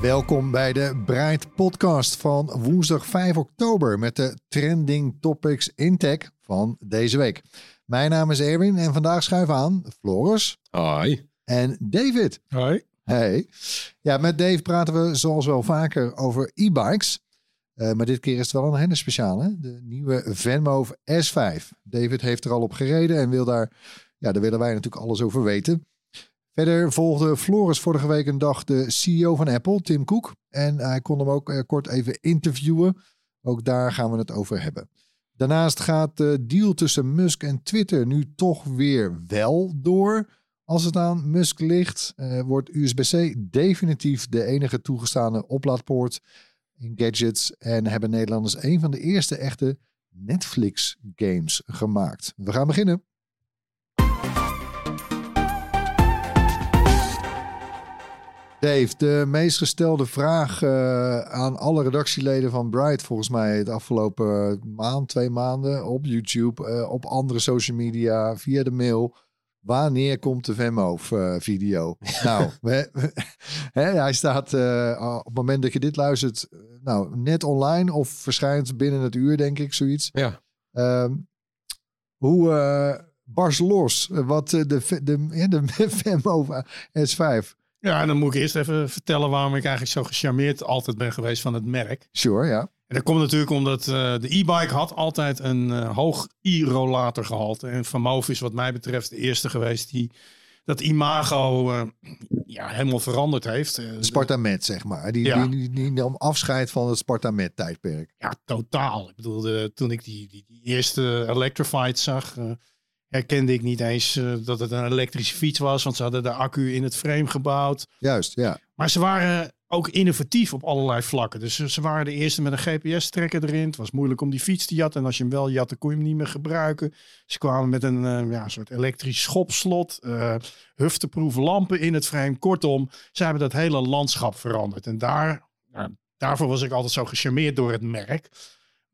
Welkom bij de Bright Podcast van woensdag 5 oktober met de Trending Topics in Tech van deze week. Mijn naam is Erwin en vandaag schuiven aan Floris. Hoi. En David. Hoi. Hey. Ja, met Dave praten we zoals wel vaker over e-bikes. Maar dit keer is het wel een hele speciale. De nieuwe VanMoof S5. David heeft er al op gereden en wil daar willen wij natuurlijk alles over weten. Verder volgde Floris vorige week een dag de CEO van Apple, Tim Cook. En hij kon hem ook kort even interviewen. Ook daar gaan we het over hebben. Daarnaast gaat de deal tussen Musk en Twitter nu toch weer wel door. Als het aan Musk ligt, wordt USB-C definitief de enige toegestane oplaadpoort in gadgets. En hebben Nederlanders een van de eerste echte Netflix games gemaakt. We gaan beginnen. Dave, de meest gestelde vraag aan alle redactieleden van Bright volgens mij de afgelopen maand, 2 maanden op YouTube, op andere social media, via de mail. Wanneer komt de VanMoof video? Nou, hij staat op het moment dat je dit luistert, net online of verschijnt binnen het uur, denk ik, zoiets. Ja. Barst los wat de VanMoof S5... Ja, en dan moet ik eerst even vertellen waarom ik eigenlijk zo gecharmeerd altijd ben geweest van het merk. Sure, ja. Yeah. En dat komt natuurlijk omdat de e-bike had altijd een hoog i-rollator gehalte. En VanMoof is wat mij betreft de eerste geweest die dat imago helemaal veranderd heeft. Spartamed, zeg maar. Die nam afscheid van het Spartamed-tijdperk. Ja, totaal. Ik bedoel, toen ik die eerste Electrified zag... herkende ik niet eens dat het een elektrische fiets was. Want ze hadden de accu in het frame gebouwd. Juist, ja. Maar ze waren ook innovatief op allerlei vlakken. Dus ze waren de eerste met een GPS-trekker erin. Het was moeilijk om die fiets te jatten. En als je hem wel jatte, kon je hem niet meer gebruiken. Ze kwamen met een soort elektrisch schopslot. Hufteproef lampen in het frame. Kortom, ze hebben dat hele landschap veranderd. En daarvoor was ik altijd zo gecharmeerd door het merk.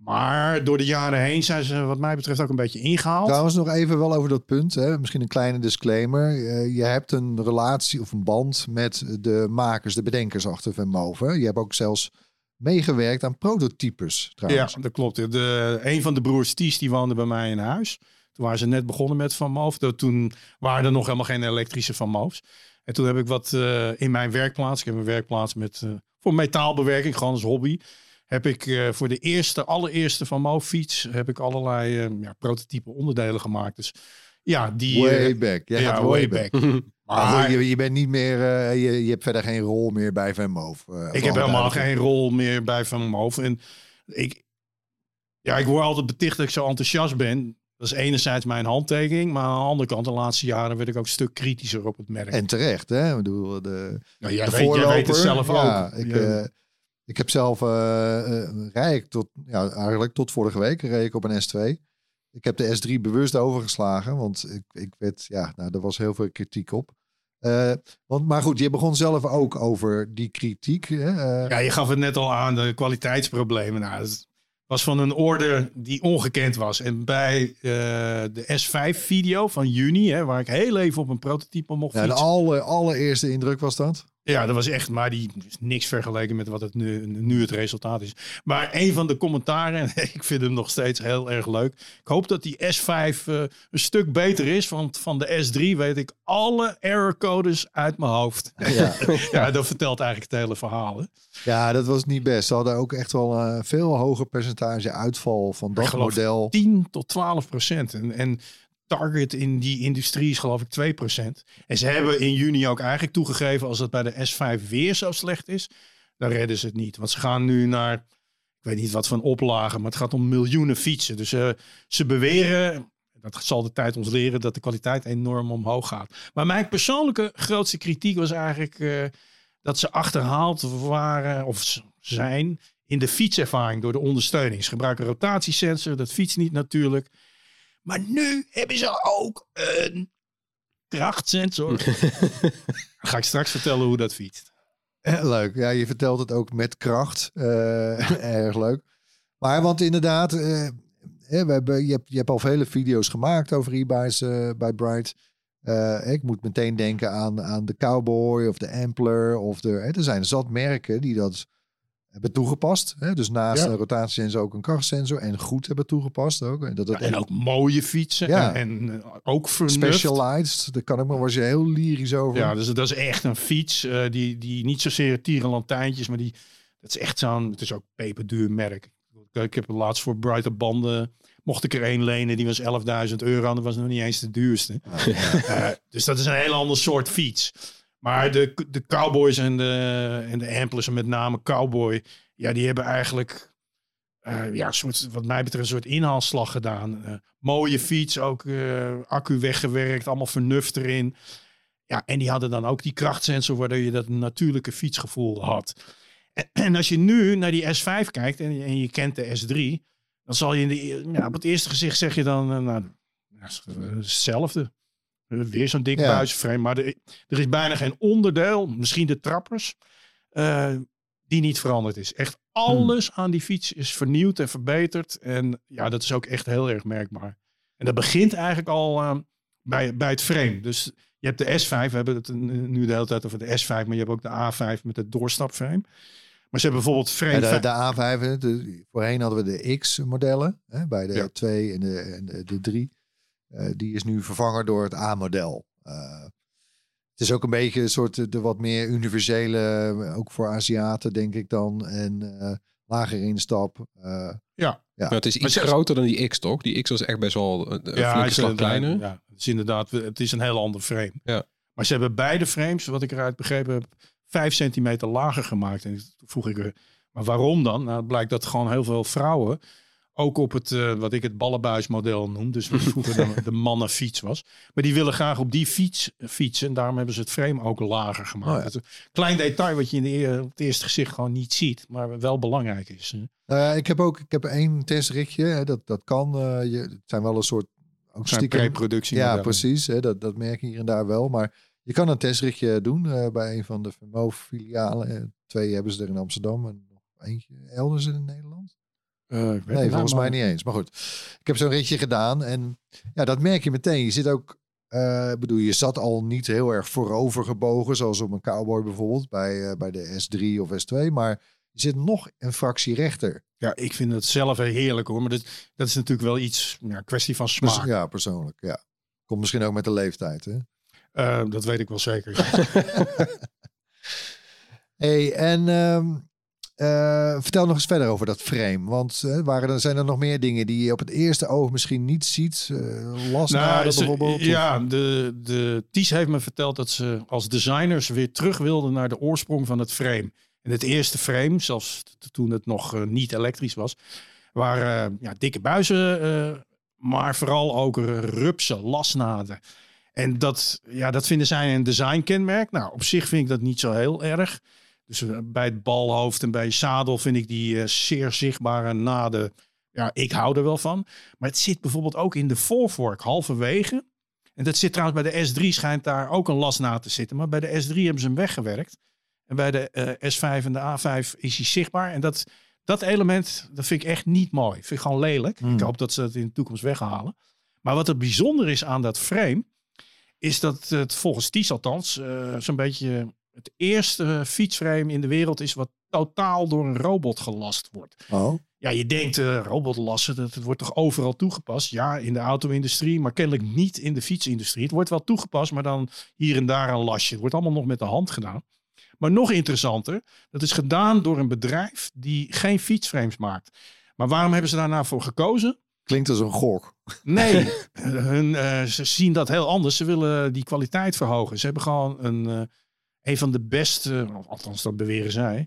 Maar door de jaren heen zijn ze wat mij betreft ook een beetje ingehaald. Trouwens nog even wel over dat punt. Hè? Misschien een kleine disclaimer. Je hebt een relatie of een band met de makers, de bedenkers achter VanMoof. Je hebt ook zelfs meegewerkt aan prototypes trouwens. Ja, dat klopt. Een van de broers Ties die woonde bij mij in huis. Toen waren ze net begonnen met VanMoof. Toen waren er nog helemaal geen elektrische VanMoofs. En toen heb ik wat in mijn werkplaats. Ik heb een werkplaats met voor metaalbewerking, gewoon als hobby. Heb ik voor de allereerste VanMoof fiets heb ik allerlei prototype onderdelen gemaakt. Dus ja, die... Way back. Way back. Maar je bent niet meer... je hebt verder geen rol meer bij VanMoof. Ik heb helemaal geen rol meer bij VanMoof. En ik word altijd beticht dat ik zo enthousiast ben. Dat is enerzijds mijn handtekening, maar aan de andere kant de laatste jaren werd ik ook een stuk kritischer op het merk. En terecht, hè? Ik bedoel, de voorloper. Jij weet het zelf ook. Ik heb zelf eigenlijk tot vorige week reed ik op een S2. Ik heb de S3 bewust overgeslagen, want ik werd er was heel veel kritiek op. Maar goed, je begon zelf ook over die kritiek. Ja, je gaf het net al aan, de kwaliteitsproblemen. Het was van een orde die ongekend was. En bij de S5-video van juni, waar ik heel even op een prototype mocht fietsen. De allereerste indruk was dat? Ja, dat was echt, maar die is niks vergeleken met wat het nu het resultaat is. Maar een van de commentaren, en ik vind hem nog steeds heel erg leuk. Ik hoop dat die S5 een stuk beter is, want van de S3 weet ik alle errorcodes uit mijn hoofd. Ja. Dat vertelt eigenlijk het hele verhaal. Hè? Ja, dat was niet best. Ze hadden ook echt wel een veel hoger percentage uitval van dat model. 10% tot 12%. En target in die industrie is geloof ik 2%. En ze hebben in juni ook eigenlijk toegegeven... als dat bij de S5 weer zo slecht is... dan redden ze het niet. Want ze gaan nu naar... Ik weet niet wat voor een oplagen, maar het gaat om miljoenen fietsen. Dus ze beweren, dat zal de tijd ons leren, dat de kwaliteit enorm omhoog gaat. Maar mijn persoonlijke grootste kritiek was eigenlijk dat ze achterhaald waren of zijn in de fietservaring door de ondersteuning. Ze gebruiken rotatiesensor, dat fietst niet natuurlijk. Maar nu hebben ze ook een krachtsensor. Ga ik straks vertellen hoe dat fietst. Leuk, ja, je vertelt het ook met kracht. Erg leuk. Maar want inderdaad, je hebt al vele video's gemaakt over e-bikes bij Bright. Ik moet meteen denken aan de Cowboy of de Ampler. Er zijn zat merken die dat hebben toegepast. Dus naast een rotatiesensor ook een krachtsensor. En goed hebben toegepast ook. En ook mooie fietsen. Ja. En ook vernuft. Specialized. Daar kan ik maar was je heel lyrisch over. Ja, dus dat is echt een fiets. Die niet zozeer tierenlantijntjes. Maar dat is echt zo'n... Het is ook peperduur merk. Ik heb laatst voor Brighter Banden... Mocht ik er één lenen, die was €11.000. En dat was nog niet eens de duurste. Ah, ja. Dus dat is een heel ander soort fiets. Maar de Cowboys en de Amplers, en met name Cowboy, ja, die hebben eigenlijk, wat mij betreft, een soort inhaalslag gedaan. Mooie fiets, ook accu weggewerkt, allemaal vernuft erin. Ja, en die hadden dan ook die krachtsensor, waardoor je dat natuurlijke fietsgevoel had. En als je nu naar die S5 kijkt en je kent de S3, dan zal je op het eerste gezicht zeg je dan, hetzelfde. Weer zo'n dik buisframe. Maar er is bijna geen onderdeel, misschien de trappers, die niet veranderd is. Echt alles aan die fiets is vernieuwd en verbeterd. En ja, dat is ook echt heel erg merkbaar. En dat begint eigenlijk al bij het frame. Dus je hebt de S5, we hebben het nu de hele tijd over de S5, maar je hebt ook de A5 met het doorstapframe. Maar ze hebben bijvoorbeeld de A5, voorheen hadden we de X-modellen, bij de 2 en de 3. Die is nu vervangen door het A-model. Het is ook een beetje een soort de wat meer universele, ook voor Aziaten denk ik dan. En lager instap. Maar het is iets groter dan die X, toch? Die X was echt best wel een flinke slag kleiner. Ja, het is inderdaad, het is een heel ander frame. Ja. Maar ze hebben beide frames, wat ik eruit begrepen heb, 5 centimeter lager gemaakt. En toen vroeg ik er, maar waarom dan? Nou, het blijkt dat gewoon heel veel vrouwen... Ook op het, wat ik het ballenbuismodel noem. Dus wat vroeger dan de mannenfiets was. Maar die willen graag op die fiets fietsen. En daarom hebben ze het frame ook lager gemaakt. Oh, ja. Klein detail wat je op het eerste gezicht gewoon niet ziet. Maar wel belangrijk is. Ik heb 1 testrichtje. Dat kan. Het zijn wel een soort... Ook pre-productie. Ja, precies. Dat merk je hier en daar wel. Maar je kan een testrichtje doen bij een van de Vemoof filialen. 2 hebben ze er in Amsterdam. En nog eentje elders in Nederland. Volgens mij niet eens. Maar goed, ik heb zo'n ritje gedaan. En ja, dat merk je meteen. Je zit ook, je zat al niet heel erg voorover gebogen. Zoals op een Cowboy bijvoorbeeld. Bij de S3 of S2. Maar je zit nog een fractie rechter. Ja, ik vind het zelf heerlijk hoor. Maar dat is natuurlijk wel iets, kwestie van smaak. Ja, persoonlijk. Ja. Komt misschien ook met de leeftijd. Hè? Dat weet ik wel zeker. Vertel nog eens verder over dat frame. Want zijn er nog meer dingen die je op het eerste oog misschien niet ziet? Lasnaden bijvoorbeeld? Ja, de Ties heeft me verteld dat ze als designers weer terug wilden naar de oorsprong van het frame. En het eerste frame, zelfs toen het nog niet elektrisch was, waren dikke buizen, maar vooral ook rupsen, lasnaden. En dat vinden zij een designkenmerk. Nou, op zich vind ik dat niet zo heel erg. Dus bij het balhoofd en bij zadel vind ik die zeer zichtbare naden. Ja, ik hou er wel van. Maar het zit bijvoorbeeld ook in de voorvork halverwege. En dat zit trouwens bij de S3 schijnt daar ook een lasnaad te zitten. Maar bij de S3 hebben ze hem weggewerkt. En bij de S5 en de A5 is hij zichtbaar. En dat element, dat vind ik echt niet mooi. Vind ik gewoon lelijk. Ik hoop dat ze dat in de toekomst weghalen. Maar wat er bijzonder is aan dat frame, is dat het volgens Ties althans zo'n beetje... Het eerste fietsframe in de wereld is wat totaal door een robot gelast wordt. Oh. Ja, je denkt robotlassen, dat wordt toch overal toegepast? Ja, in de auto-industrie, maar kennelijk niet in de fietsindustrie. Het wordt wel toegepast, maar dan hier en daar een lasje. Het wordt allemaal nog met de hand gedaan. Maar nog interessanter, dat is gedaan door een bedrijf die geen fietsframes maakt. Maar waarom hebben ze daarna voor gekozen? Klinkt als een gok. Nee, ze zien dat heel anders. Ze willen die kwaliteit verhogen. Ze hebben gewoon een van de beste, althans dat beweren zij,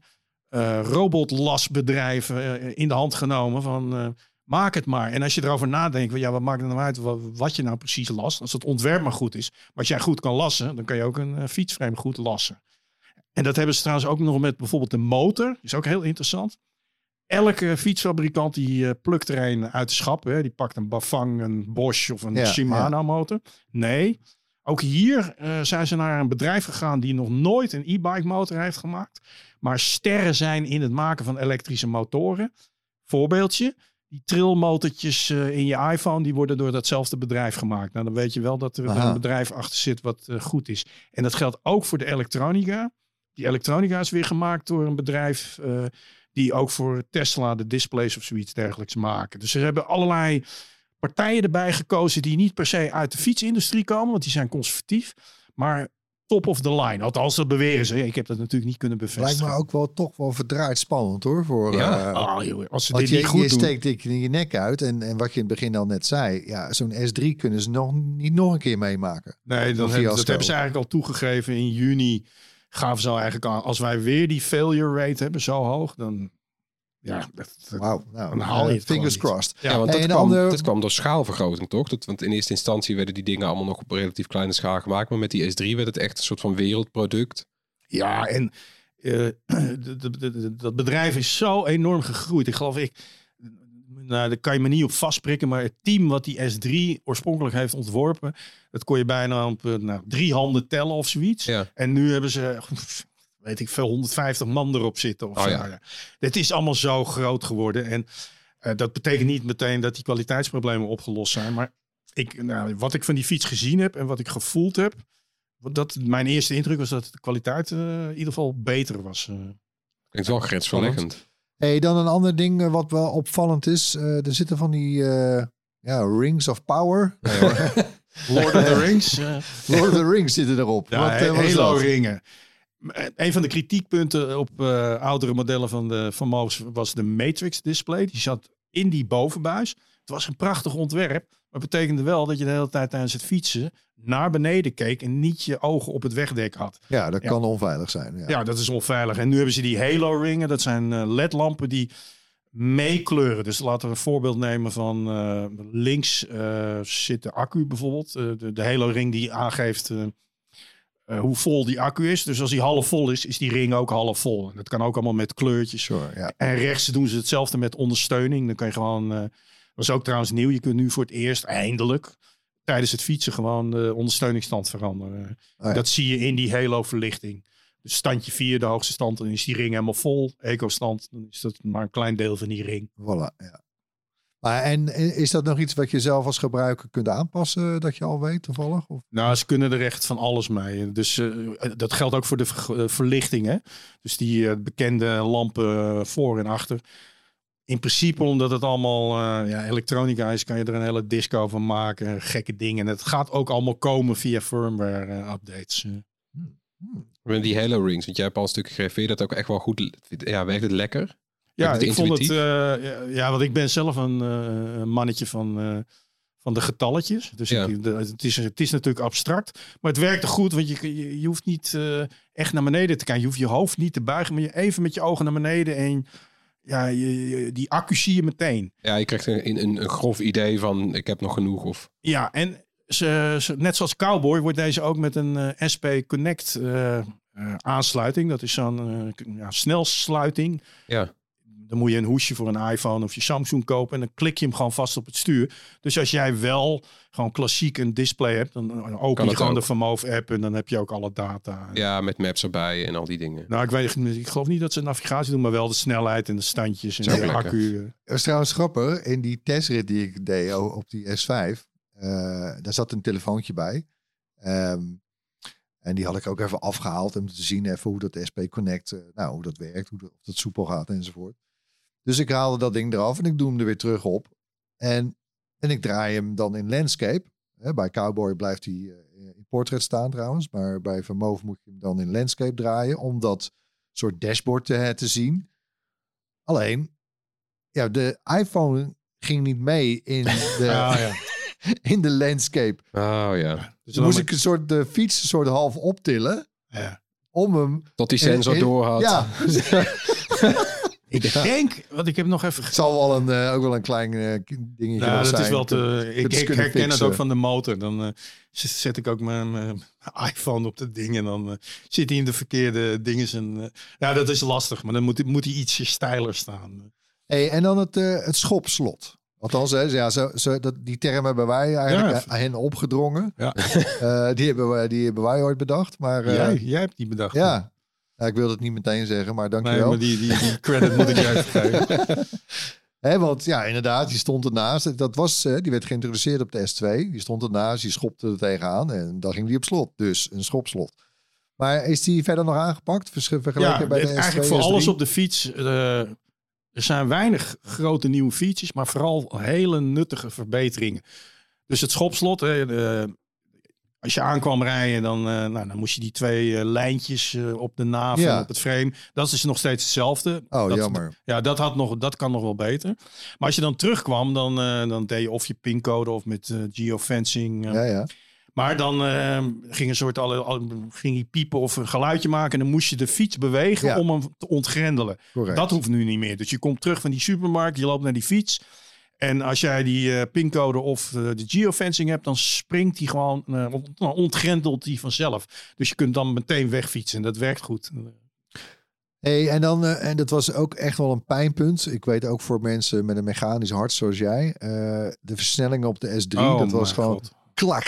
robotlasbedrijven in de hand genomen van maak het maar. En als je erover nadenkt, well, ja, wat maakt het nou uit wat je nou precies last? Als het ontwerp maar goed is. Maar als jij goed kan lassen, dan kan je ook een fietsframe goed lassen. En dat hebben ze trouwens ook nog met bijvoorbeeld de motor. Is ook heel interessant. Elke fietsfabrikant die plukt er een uit de schap. Hè? Die pakt een Bafang, een Bosch of een Shimano motor. Nee, ook hier zijn ze naar een bedrijf gegaan die nog nooit een e-bike motor heeft gemaakt. Maar sterren zijn in het maken van elektrische motoren. Voorbeeldje. Die trilmotortjes in je iPhone, die worden door datzelfde bedrijf gemaakt. Nou, dan weet je wel dat er een bedrijf achter zit wat goed is. En dat geldt ook voor de elektronica. Die elektronica is weer gemaakt door een bedrijf die ook voor Tesla de displays of zoiets dergelijks maken. Dus ze hebben allerlei partijen erbij gekozen die niet per se uit de fietsindustrie komen, want die zijn conservatief, maar top of the line. Althans, dat beweren ze. Ik heb dat natuurlijk niet kunnen bevestigen. Lijkt me ook wel toch wel verdraaid spannend hoor. Voor, ja? Joh, als ze dit niet goed doen. Je steekt ik je nek uit en wat je in het begin al net zei, ja, zo'n S3 kunnen ze nog niet nog een keer meemaken. Nee, dat hebben ze eigenlijk al toegegeven in juni. Gaven ze al eigenlijk aan, als wij weer die failure rate hebben zo hoog, dan dan haal je het fingers crossed. Ja, want dat kwam door schaalvergroting, toch? Want in eerste instantie werden die dingen allemaal nog op relatief kleine schaal gemaakt, maar met die S3 werd het echt een soort van wereldproduct. Ja, en dat bedrijf is zo enorm gegroeid. Ik geloof nou, daar kan je me niet op vastprikken, maar het team wat die S3 oorspronkelijk heeft ontworpen, dat kon je bijna op 3 handen tellen of zoiets. Ja. En nu hebben ze, weet ik veel, 150 man erop zitten. Of Het is allemaal zo groot geworden. En dat betekent niet meteen dat die kwaliteitsproblemen opgelost zijn. Maar wat ik van die fiets gezien heb en wat ik gevoeld heb, mijn eerste indruk was dat de kwaliteit in ieder geval beter was. Klinkt wel grensverleggend. Hey, dan een ander ding wat wel opvallend is. Er zitten van die Rings of Power. Nee, Lord of the Rings. Lord of the Rings zitten erop. Ja, Halo-ringen. Een van de kritiekpunten op oudere modellen van de VanMoof was de Matrix display. Die zat in die bovenbuis. Het was een prachtig ontwerp. Maar het betekende wel dat je de hele tijd tijdens het fietsen naar beneden keek en niet je ogen op het wegdek had. Ja, dat kan onveilig zijn. Ja, dat is onveilig. En nu hebben ze die Halo-ringen. Dat zijn LED-lampen die meekleuren. Dus laten we een voorbeeld nemen van links zit de accu bijvoorbeeld. De Halo-ring die aangeeft hoe vol die accu is. Dus als die half vol is, is die ring ook half vol. En dat kan ook allemaal met kleurtjes. Sure, ja. En rechts doen ze hetzelfde met ondersteuning. Dan kan je gewoon... dat is ook trouwens nieuw. Je kunt nu voor het eerst eindelijk tijdens het fietsen gewoon de ondersteuningsstand veranderen. Oh ja. Dat zie je in die Halo-verlichting. Dus standje 4, de hoogste stand, dan is die ring helemaal vol. Eco-stand, dan is dat maar een klein deel van die ring. Voilà, ja. Maar en is dat nog iets wat je zelf als gebruiker kunt aanpassen, dat je al weet toevallig? Of? Nou, ze kunnen er echt van alles mee. Dus dat geldt ook voor de verlichting. Hè? Dus die bekende lampen voor en achter. In principe, omdat het allemaal elektronica is, kan je er een hele disco van maken. Gekke dingen. En het gaat ook allemaal komen via firmware updates. Die Halo Rings, want jij hebt al een stuk gegeven. Vind je dat ook echt wel goed? Ja, werkt het lekker? Ja, ik vond het... want ik ben zelf een mannetje van de getalletjes. Dus het is natuurlijk abstract. Maar het werkte goed, want je hoeft niet echt naar beneden te kijken. Je hoeft je hoofd niet te buigen, maar je even met je ogen naar beneden en... Ja, die accu zie je meteen. Ja, je krijgt een grof idee van ik heb nog genoeg. Of... Ja, en net zoals Cowboy wordt deze ook met een SP Connect aansluiting. Dat is zo'n snelsluiting. Ja. Dan moet je een hoesje voor een iPhone of je Samsung kopen. En dan klik je hem gewoon vast op het stuur. Dus als jij wel gewoon klassiek een display hebt, dan open je gewoon de VanMoof app. En dan heb je ook alle data. Ja, met maps erbij en al die dingen. Nou, ik geloof niet dat ze navigatie doen, maar wel de snelheid en de standjes en de accu. Dat is trouwens grappig. In die testrit die ik deed op die S5, daar zat een telefoontje bij. En die had ik ook even afgehaald om te zien even hoe dat SP Connect, hoe dat werkt, of dat soepel gaat enzovoort. Dus ik haalde dat ding eraf en ik doe hem er weer terug op. En ik draai hem dan in landscape. Bij Cowboy blijft hij in portrait staan trouwens. Maar bij VanMoof moet je hem dan in landscape draaien. Om dat soort dashboard te zien. Alleen, ja, de iPhone ging niet mee in de... in de landscape. Oh ja. Dus dan moest ik een soort de fiets half optillen. Ja. om hem... Tot die sensor doorhad. Ja. Ik denk, want ik heb nog even... Het zal wel ook wel een klein dingetje zijn. Dat is wel te... Ik herken het ook van de motor. Dan zet ik ook mijn iPhone op dat ding en dan zit hij in de verkeerde dingen. Dat is lastig, maar dan moet hij ietsje steiler staan. Hey, en dan het schopslot. Althans, die term hebben wij eigenlijk aan hen opgedrongen. Ja. Die hebben wij ooit bedacht. Maar, jij hebt die bedacht. Ja. Dan. Nou, ik wil dat niet meteen zeggen, maar dankjewel. Nee, maar die credit moet ik juist geven. Want inderdaad, die stond ernaast. Dat was, die werd geïntroduceerd op de S2. Die stond ernaast, die schopte er tegenaan. En dan ging die op slot. Dus een schopslot. Maar is die verder nog aangepakt? Vergeleken bij de S2, eigenlijk voor S3? Alles op de fiets... Er zijn weinig grote nieuwe features, maar vooral hele nuttige verbeteringen. Dus het schopslot, als je aankwam rijden, dan moest je die twee lijntjes op de naaf en op het frame. Dat is nog steeds hetzelfde. Oh, jammer. Ja, dat kan nog wel beter. Maar als je dan terugkwam, dan deed je of je pincode of met geofencing. Maar dan ging hij piepen of een geluidje maken. En dan moest je de fiets bewegen om hem te ontgrendelen. Correct. Dat hoeft nu niet meer. Dus je komt terug van die supermarkt, je loopt naar die fiets. En als jij die pincode of de geofencing hebt, dan springt hij gewoon, dan ontgrendelt hij vanzelf. Dus je kunt dan meteen wegfietsen. Dat werkt goed. Hey, en dat was ook echt wel een pijnpunt. Ik weet ook voor mensen met een mechanisch hart zoals jij. De versnellingen op de S3, dat was gewoon... God. Klak.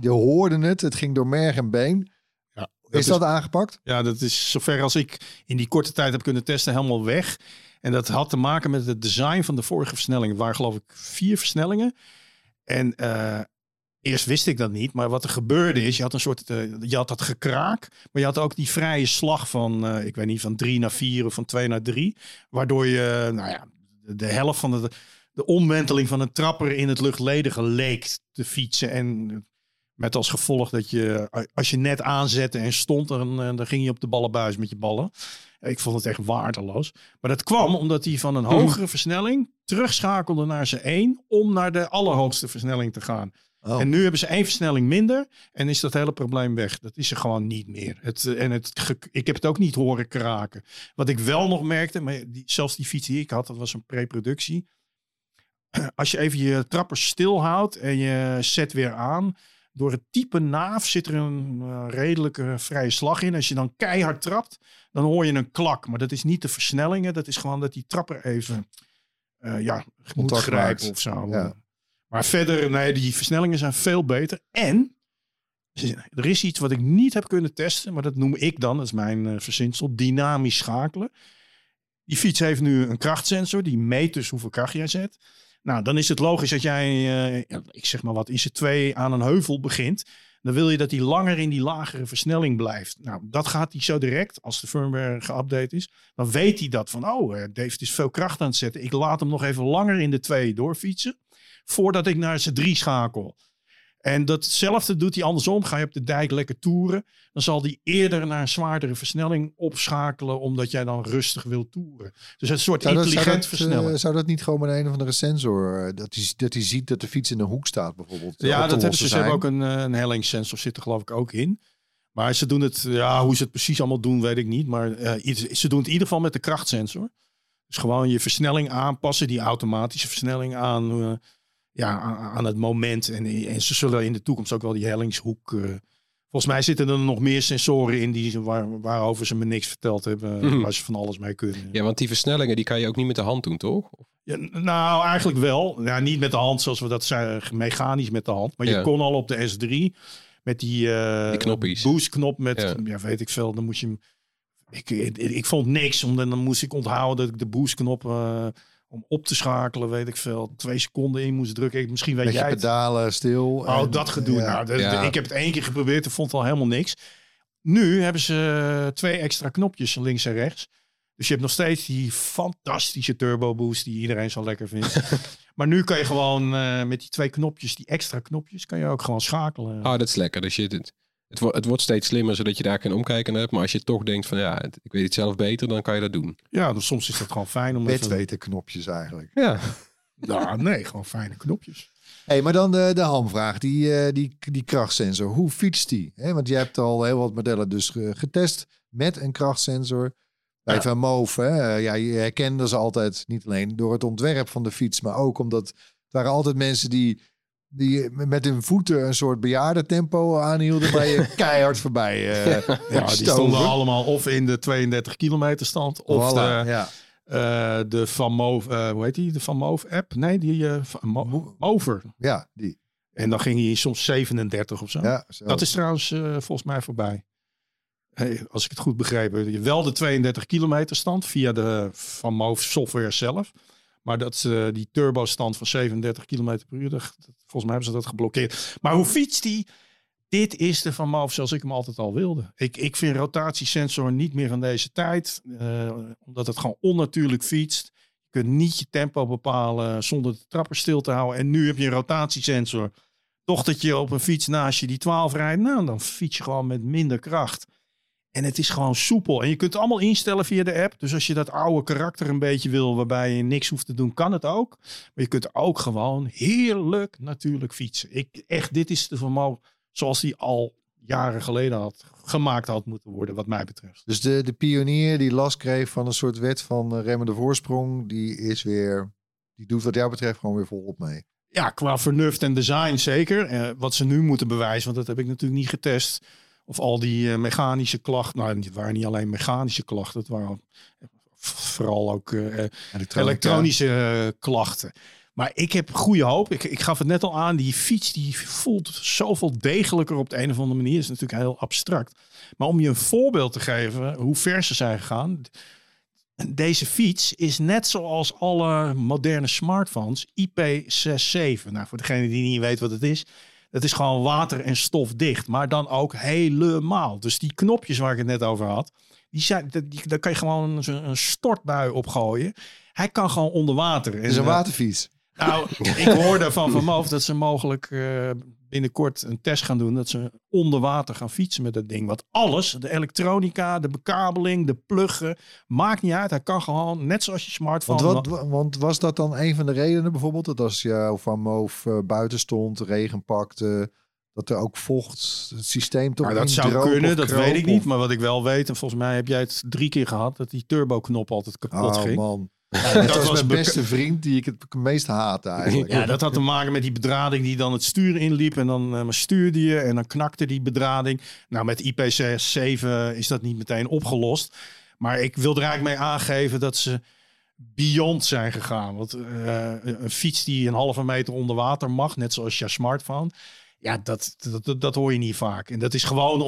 Je hoorde het. Het ging door merg en been. Ja, is dat aangepakt? Ja, dat is zover als ik in die korte tijd heb kunnen testen helemaal weg. En dat had te maken met het design van de vorige versnelling. Er waren geloof ik 4 versnellingen. En eerst wist ik dat niet. Maar wat er gebeurde is, je had dat gekraak. Maar je had ook die vrije slag van, ik weet niet, van 3 naar 4 of van 2 naar 3. Waardoor je, de helft van de omwenteling van een trapper in het luchtledige leek te fietsen. En met als gevolg dat je, als je net aanzette en stond, dan ging je op de ballenbuis met je ballen. Ik vond het echt waardeloos. Maar dat kwam omdat hij van een hogere versnelling terugschakelde naar zijn 1 om naar de allerhoogste versnelling te gaan. Oh. En nu hebben ze 1 versnelling minder en is dat hele probleem weg. Dat is er gewoon niet meer. Ik heb het ook niet horen kraken. Wat ik wel nog merkte, maar zelfs die fiets die ik had, dat was een preproductie. Als je even je trappers stilhoudt en je zet weer aan. Door het type naaf zit er een redelijke vrije slag in. Als je dan keihard trapt, dan hoor je een klak. Maar dat is niet de versnellingen. Dat is gewoon dat die trapper even moet grijpen of zo. Ja. Maar verder, die versnellingen zijn veel beter. En er is iets wat ik niet heb kunnen testen. Maar dat noem ik dan, dat is mijn verzinsel, dynamisch schakelen. Die fiets heeft nu een krachtsensor. Die meet dus hoeveel kracht jij zet. Nou, dan is het logisch dat jij, ik zeg maar wat, in z'n 2 aan een heuvel begint. Dan wil je dat die langer in die lagere versnelling blijft. Nou, dat gaat hij zo direct, als de firmware geüpdate is. Dan weet hij dat van, David is veel kracht aan het zetten. Ik laat hem nog even langer in de 2 doorfietsen, voordat ik naar z'n 3 schakel. En datzelfde doet hij andersom. Ga je op de dijk lekker toeren, dan zal hij eerder naar een zwaardere versnelling opschakelen, omdat jij dan rustig wilt toeren. Dus een soort intelligent versnellen. Zou dat niet gewoon met een of andere sensor, dat hij ziet dat de fiets in een hoek staat bijvoorbeeld? Ja, dat hebben ze. Ze hebben ook een hellingssensor zit er geloof ik ook in. Maar ze doen het, hoe ze het precies allemaal doen, weet ik niet. Maar ze doen het in ieder geval met de krachtsensor. Dus gewoon je versnelling aanpassen, die automatische versnelling aan... aan het moment. En ze zullen in de toekomst ook wel die hellingshoek... volgens mij zitten er nog meer sensoren in die waarover ze me niks verteld hebben. Waar ze van alles mee kunnen. Ja, want die versnellingen die kan je ook niet met de hand doen, toch? Ja, nou, eigenlijk wel. Ja, niet met de hand zoals we dat zijn, mechanisch met de hand. Maar je kon al op de S3 met die boost-knop met... Ja, weet ik veel. Dan moest je hem... Ik vond niks. Omdat dan moest ik onthouden dat ik de boost-knop... om op te schakelen, weet ik veel, 2 seconden in moest drukken. Misschien weet jij pedalen, het. Stil. Dat gedoe. Ja. Ik heb het 1 keer geprobeerd en vond al helemaal niks. Nu hebben ze 2 extra knopjes links en rechts. Dus je hebt nog steeds die fantastische turbo boost die iedereen zo lekker vindt. Maar nu kan je gewoon met die 2 knopjes, die extra knopjes, kan je ook gewoon schakelen. Dat is lekker. Dus het wordt steeds slimmer, zodat je daar kan omkijken naar hebt. Maar als je toch denkt van ik weet het zelf beter, dan kan je dat doen. Ja, dus soms is dat gewoon fijn om... Bedweten knopjes eigenlijk. Ja. Nou, nee, gewoon fijne knopjes. Hey, maar dan de hamvraag, die krachtsensor. Hoe fietst die? Want jij hebt al heel wat modellen dus getest met een krachtsensor. Bij VanMoof, ja, je herkende ze altijd niet alleen door het ontwerp van de fiets, maar ook omdat waren altijd mensen die met hun voeten een soort bejaardentempo aanhielden bij je keihard voorbij. Die stonden allemaal of in de 32 kilometer stand of de VanMoof, hoe heet die? De VanMoof app? Nee, die Mover. Ja, die. En dan ging hij soms 37 of zo. Ja, dat is trouwens volgens mij voorbij. Hey, als ik het goed begreep, wel de 32 kilometer stand via de VanMoof software zelf. Maar dat die turbostand van 37 km per uur, volgens mij hebben ze dat geblokkeerd. Maar hoe fietst die? Dit is de VanMoof zoals ik hem altijd al wilde. Ik vind rotatiesensor niet meer van deze tijd. Omdat het gewoon onnatuurlijk fietst. Je kunt niet je tempo bepalen zonder de trapper stil te houden. En nu heb je een rotatiesensor. Toch dat je op een fiets naast je die 12 rijdt. Nou, dan fiets je gewoon met minder kracht. En het is gewoon soepel. En je kunt het allemaal instellen via de app. Dus als je dat oude karakter een beetje wil, waarbij je niks hoeft te doen, kan het ook. Maar je kunt ook gewoon heerlijk natuurlijk fietsen. Dit is de VanMoof zoals die al jaren geleden gemaakt had moeten worden, wat mij betreft. Dus de pionier die last kreeg van een soort wet van remmende voorsprong, die doet wat jou betreft gewoon weer volop mee. Ja, qua vernuft en design zeker. Wat ze nu moeten bewijzen, want dat heb ik natuurlijk niet getest. Of al die mechanische klachten. Nou, het waren niet alleen mechanische klachten. Het waren vooral ook elektronische klachten. Maar ik heb goede hoop. Ik gaf het net al aan. Die fiets die voelt zoveel degelijker op de een of andere manier. Dat is natuurlijk heel abstract. Maar om je een voorbeeld te geven hoe ver ze zijn gegaan. Deze fiets is net zoals alle moderne smartphones IP67. Nou, voor degene die niet weet wat het is. Het is gewoon water en stofdicht, maar dan ook helemaal. Dus die knopjes waar ik het net over had, daar kan je gewoon een stortbui op gooien. Hij kan gewoon onder water. Het is een waterfiets. Nou, ik hoorde van VanMoof dat ze mogelijk binnenkort een test gaan doen. Dat ze onder water gaan fietsen met dat ding. Want alles, de elektronica, de bekabeling, de pluggen, maakt niet uit. Hij kan gewoon, net zoals je smartphone. Want was dat dan een van de redenen bijvoorbeeld? Dat als je VanMoof buiten stond, regen pakte, dat er ook vocht, het systeem toch dat zou kunnen, dat weet ik niet. Maar wat ik wel weet, en volgens mij heb jij het 3 keer gehad, dat die turboknop altijd kapot ging. Man. Ja, dat was mijn beste vriend die ik het meest haatte eigenlijk. Ja, dat had te maken met die bedrading die dan het stuur inliep. En dan stuurde je en dan knakte die bedrading. Nou, met IPC7 is dat niet meteen opgelost. Maar ik wil er eigenlijk mee aangeven dat ze beyond zijn gegaan. Want een fiets die een halve meter onder water mag, net zoals je smartphone. Ja, dat hoor je niet vaak. En dat is gewoon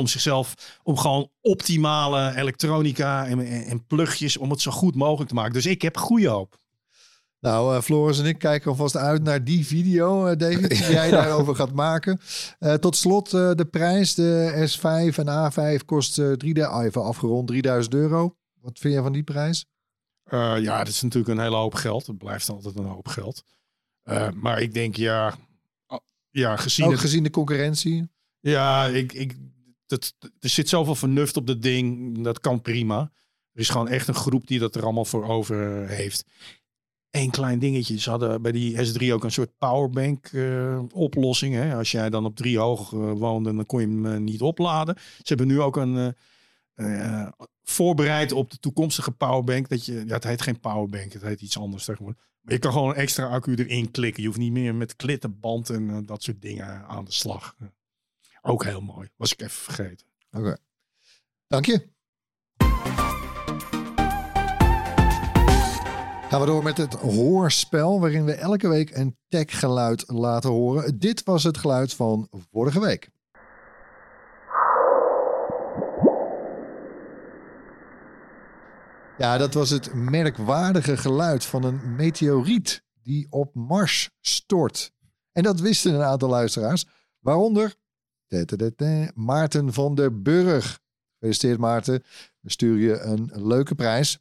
om gewoon optimale elektronica en plugjes, om het zo goed mogelijk te maken. Dus ik heb goede hoop. Nou, Floris en ik kijken alvast uit naar die video, David, die jij daarover gaat maken. Tot slot de prijs. De S5 en A5 kost even afgerond €3.000. Wat vind je van die prijs? Ja, dat is natuurlijk een hele hoop geld. Het blijft altijd een hoop geld. Maar ik denk, ja, gezien de concurrentie? Ja, er zit zoveel vernuft op dat ding. Dat kan prima. Er is gewoon echt een groep die dat er allemaal voor over heeft. Eén klein dingetje. Ze hadden bij die S3 ook een soort powerbank oplossing. Hè? Als jij dan op 3 hoog woonde, dan kon je hem niet opladen. Ze hebben nu ook een voorbereid op de toekomstige powerbank. Het heet geen powerbank, het heet iets anders tegenwoordig. Je kan gewoon een extra accu erin klikken. Je hoeft niet meer met klittenband en dat soort dingen aan de slag. Ook heel mooi. Was ik even vergeten. Oké. Dank je. Gaan we door met het hoorspel, waarin we elke week een techgeluid laten horen. Dit was het geluid van vorige week. Ja, dat was het merkwaardige geluid van een meteoriet die op Mars stort. En dat wisten een aantal luisteraars, waaronder Maarten van der Burg. Gefeliciteerd Maarten, we sturen je een leuke prijs.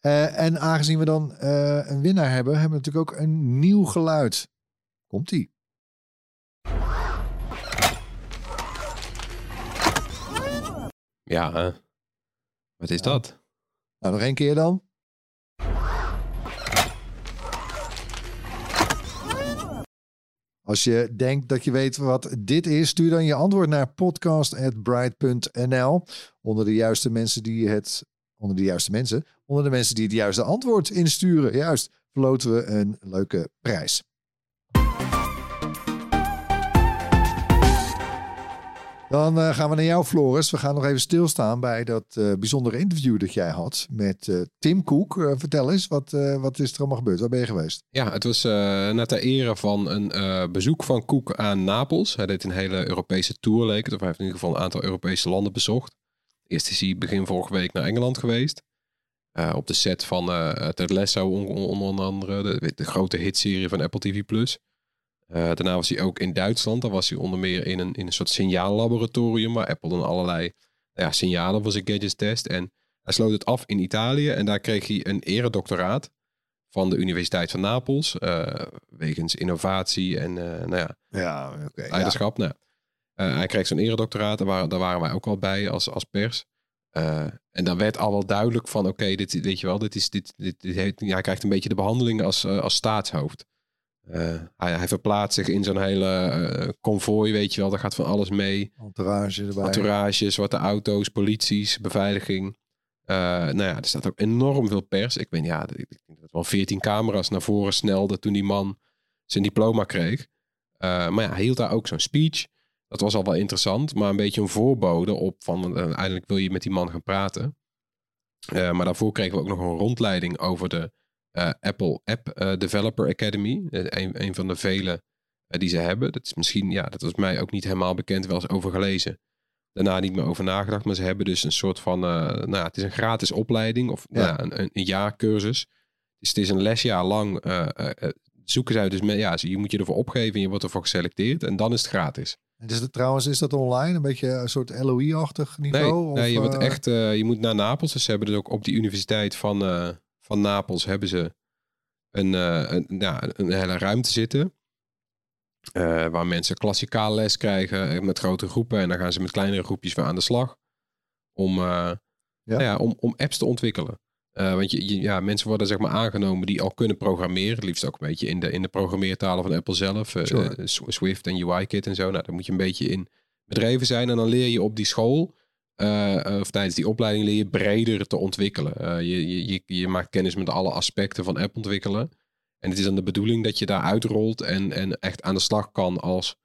En aangezien we dan een winnaar hebben we natuurlijk ook een nieuw geluid. Komt-ie. Ja, wat is dat? Nou, nog één keer dan. Als je denkt dat je weet wat dit is, stuur dan je antwoord naar podcast@bright.nl. Onder de mensen die het juiste antwoord insturen, juist, verloten we een leuke prijs. Dan gaan we naar jou, Floris. We gaan nog even stilstaan bij dat bijzondere interview dat jij had met Tim Cook. Vertel eens, wat is er allemaal gebeurd? Waar ben je geweest? Ja, het was net ter ere van een bezoek van Cook aan Napels. Hij deed een hele Europese tour, leek het. Of hij heeft in ieder geval een aantal Europese landen bezocht. Eerst is hij begin vorige week naar Engeland geweest. Op de set van Ted Lasso onder andere. De grote hitserie van Apple TV+. Daarna was hij ook in Duitsland. Daar was hij onder meer in een soort signaallaboratorium, waar Apple dan allerlei signalen voor zijn gadgets test. En hij sloot het af in Italië. En daar kreeg hij een eredoctoraat van de Universiteit van Napels. Wegens innovatie en leiderschap. Ja. Hij kreeg zo'n eredoctoraat. Daar waren wij ook al bij als pers. En dan werd al wel duidelijk van dit weet je wel, hij krijgt een beetje de behandeling als staatshoofd. Hij verplaatst zich in zo'n hele konvooi, weet je wel. Daar gaat van alles mee. Entourage erbij. Entourage, zwarte auto's, polities, beveiliging. Er staat ook enorm veel pers. Ik weet niet, ik denk dat wel 14 camera's naar voren snelden toen die man zijn diploma kreeg. Hij hield daar ook zo'n speech. Dat was al wel interessant, maar een beetje een voorbode op van eindelijk wil je met die man gaan praten. Maar daarvoor kregen we ook nog een rondleiding over de Apple App Developer Academy. Een van de vele die ze hebben. Dat is misschien, dat was mij ook niet helemaal bekend, wel eens over gelezen. Daarna niet meer over nagedacht, maar ze hebben dus een soort van, het is een gratis opleiding of een jaarcursus. Dus het is een lesjaar lang zoeken zij dus, je moet je ervoor opgeven en je wordt ervoor geselecteerd en dan is het gratis. Dus trouwens, is dat online? Een beetje een soort LOE-achtig niveau? Nee, je wordt echt, je moet naar Napels. Dus ze hebben dus ook op die Universiteit van Napels hebben ze een hele ruimte zitten. Waar mensen klassikaal les krijgen met grote groepen. En dan gaan ze met kleinere groepjes weer aan de slag. Om apps te ontwikkelen. Want mensen worden zeg maar aangenomen die al kunnen programmeren. Het liefst ook een beetje in de programmeertalen van Apple zelf. Swift en UIKit en zo. Nou, daar moet je een beetje in bedreven zijn. En dan leer je op die school, of tijdens die opleiding leer je breder te ontwikkelen. Je maakt kennis met alle aspecten van app ontwikkelen. En het is dan de bedoeling dat je daar uitrolt en echt aan de slag kan als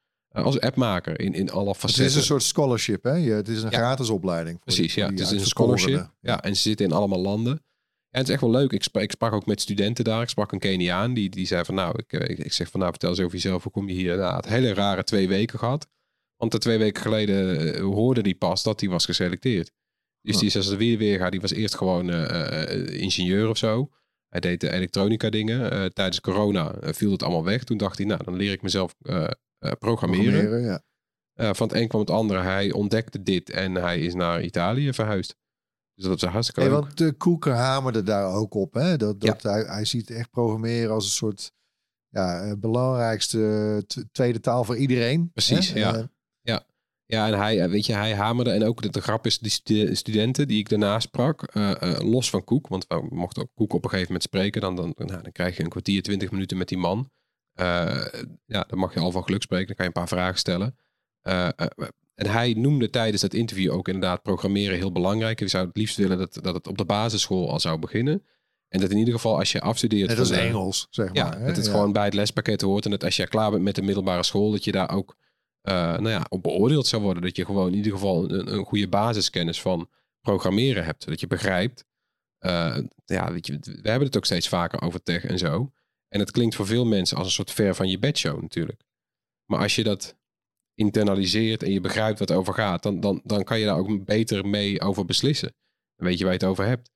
appmaker in alle facetten. Het is een soort scholarship, hè? Het is een gratis opleiding. Precies, het is een scholarship. Ja, en ze zitten in allemaal landen. En het is echt wel leuk. Ik sprak ook met studenten daar. Ik sprak een Keniaan. Die zei van ik zeg van vertel eens over jezelf. Hoe kom je hier? Het hele rare 2 weken gehad. Want 2 weken geleden hoorde die pas dat hij was geselecteerd. Dus die is als de weerga. Die was eerst gewoon ingenieur of zo. Hij deed de elektronica dingen. Tijdens corona viel het allemaal weg. Toen dacht hij, dan leer ik mezelf programmeren. Van het een kwam het andere. Hij ontdekte dit en hij is naar Italië verhuisd. Dus dat is hartstikke leuk. Want de Cook hamerde daar ook op. Hè? Hij ziet echt programmeren als een soort belangrijkste tweede taal voor iedereen. Precies, hè? En hij hamerde. En ook de grap is, die studenten die ik daarna sprak, los van Cook. Want we mochten ook Cook op een gegeven moment spreken. Dan krijg je een kwartier, 20 minuten met die man. Dan mag je al van geluk spreken. Dan kan je een paar vragen stellen. En hij noemde tijdens dat interview ook inderdaad programmeren heel belangrijk. Ik zou het liefst willen dat het op de basisschool al zou beginnen. En dat in ieder geval als je afstudeert... Dat is Engels, zeg maar. Ja, dat het gewoon bij het lespakket hoort. En dat als je klaar bent met de middelbare school, dat je daar ook op beoordeeld zou worden. Dat je gewoon in ieder geval een goede basiskennis van programmeren hebt. Dat je begrijpt. We hebben het ook steeds vaker over tech en zo. En het klinkt voor veel mensen als een soort ver van je bedshow natuurlijk. Maar als je dat internaliseert en je begrijpt wat over gaat, dan kan je daar ook beter mee over beslissen. Dan weet je waar je het over hebt.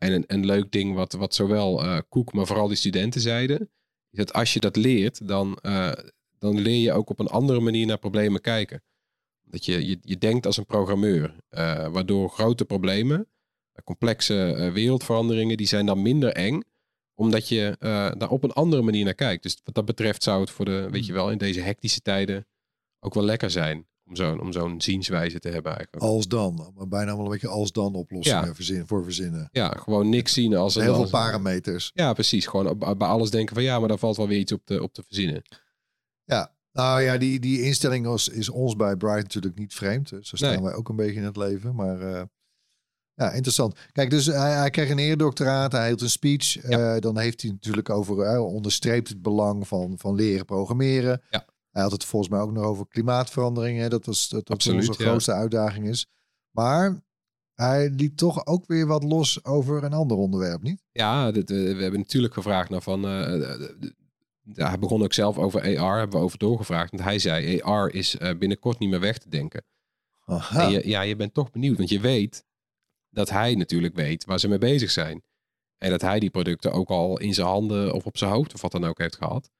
En een leuk ding wat zowel Cook, maar vooral die studenten zeiden, is dat als je dat leert, dan leer je ook op een andere manier naar problemen kijken. Dat je denkt als een programmeur, waardoor grote problemen, complexe wereldveranderingen, die zijn dan minder eng, omdat je daar op een andere manier naar kijkt. Dus wat dat betreft zou het voor de, weet je wel, in deze hectische tijden ook wel lekker zijn om zo'n zienswijze te hebben eigenlijk. Als dan, maar bijna wel een beetje als dan oplossingen verzinnen. Ja, gewoon niks zien als... Heel veel parameters. Ja, precies. Gewoon bij alles denken van maar daar valt wel weer iets op te verzinnen. Ja, nou ja, die instelling is ons bij Bright natuurlijk niet vreemd. Dus zo staan wij ook een beetje in het leven. Maar ja, interessant. Kijk, dus hij kreeg een eredoctoraat, hij hield een speech. Ja. Dan heeft hij natuurlijk over, onderstreept het belang van leren programmeren. Ja. Hij had het volgens mij ook nog over klimaatverandering. Hè? Dat absoluut, onze grootste uitdaging is. Maar hij liet toch ook weer wat los over een ander onderwerp, niet? Ja, we hebben natuurlijk gevraagd naar van... hij begon ook zelf over AR, hebben we over doorgevraagd. Want hij zei, AR is binnenkort niet meer weg te denken. Aha. En je bent toch benieuwd, want je weet dat hij natuurlijk weet waar ze mee bezig zijn. En dat hij die producten ook al in zijn handen of op zijn hoofd of wat dan ook heeft gehad.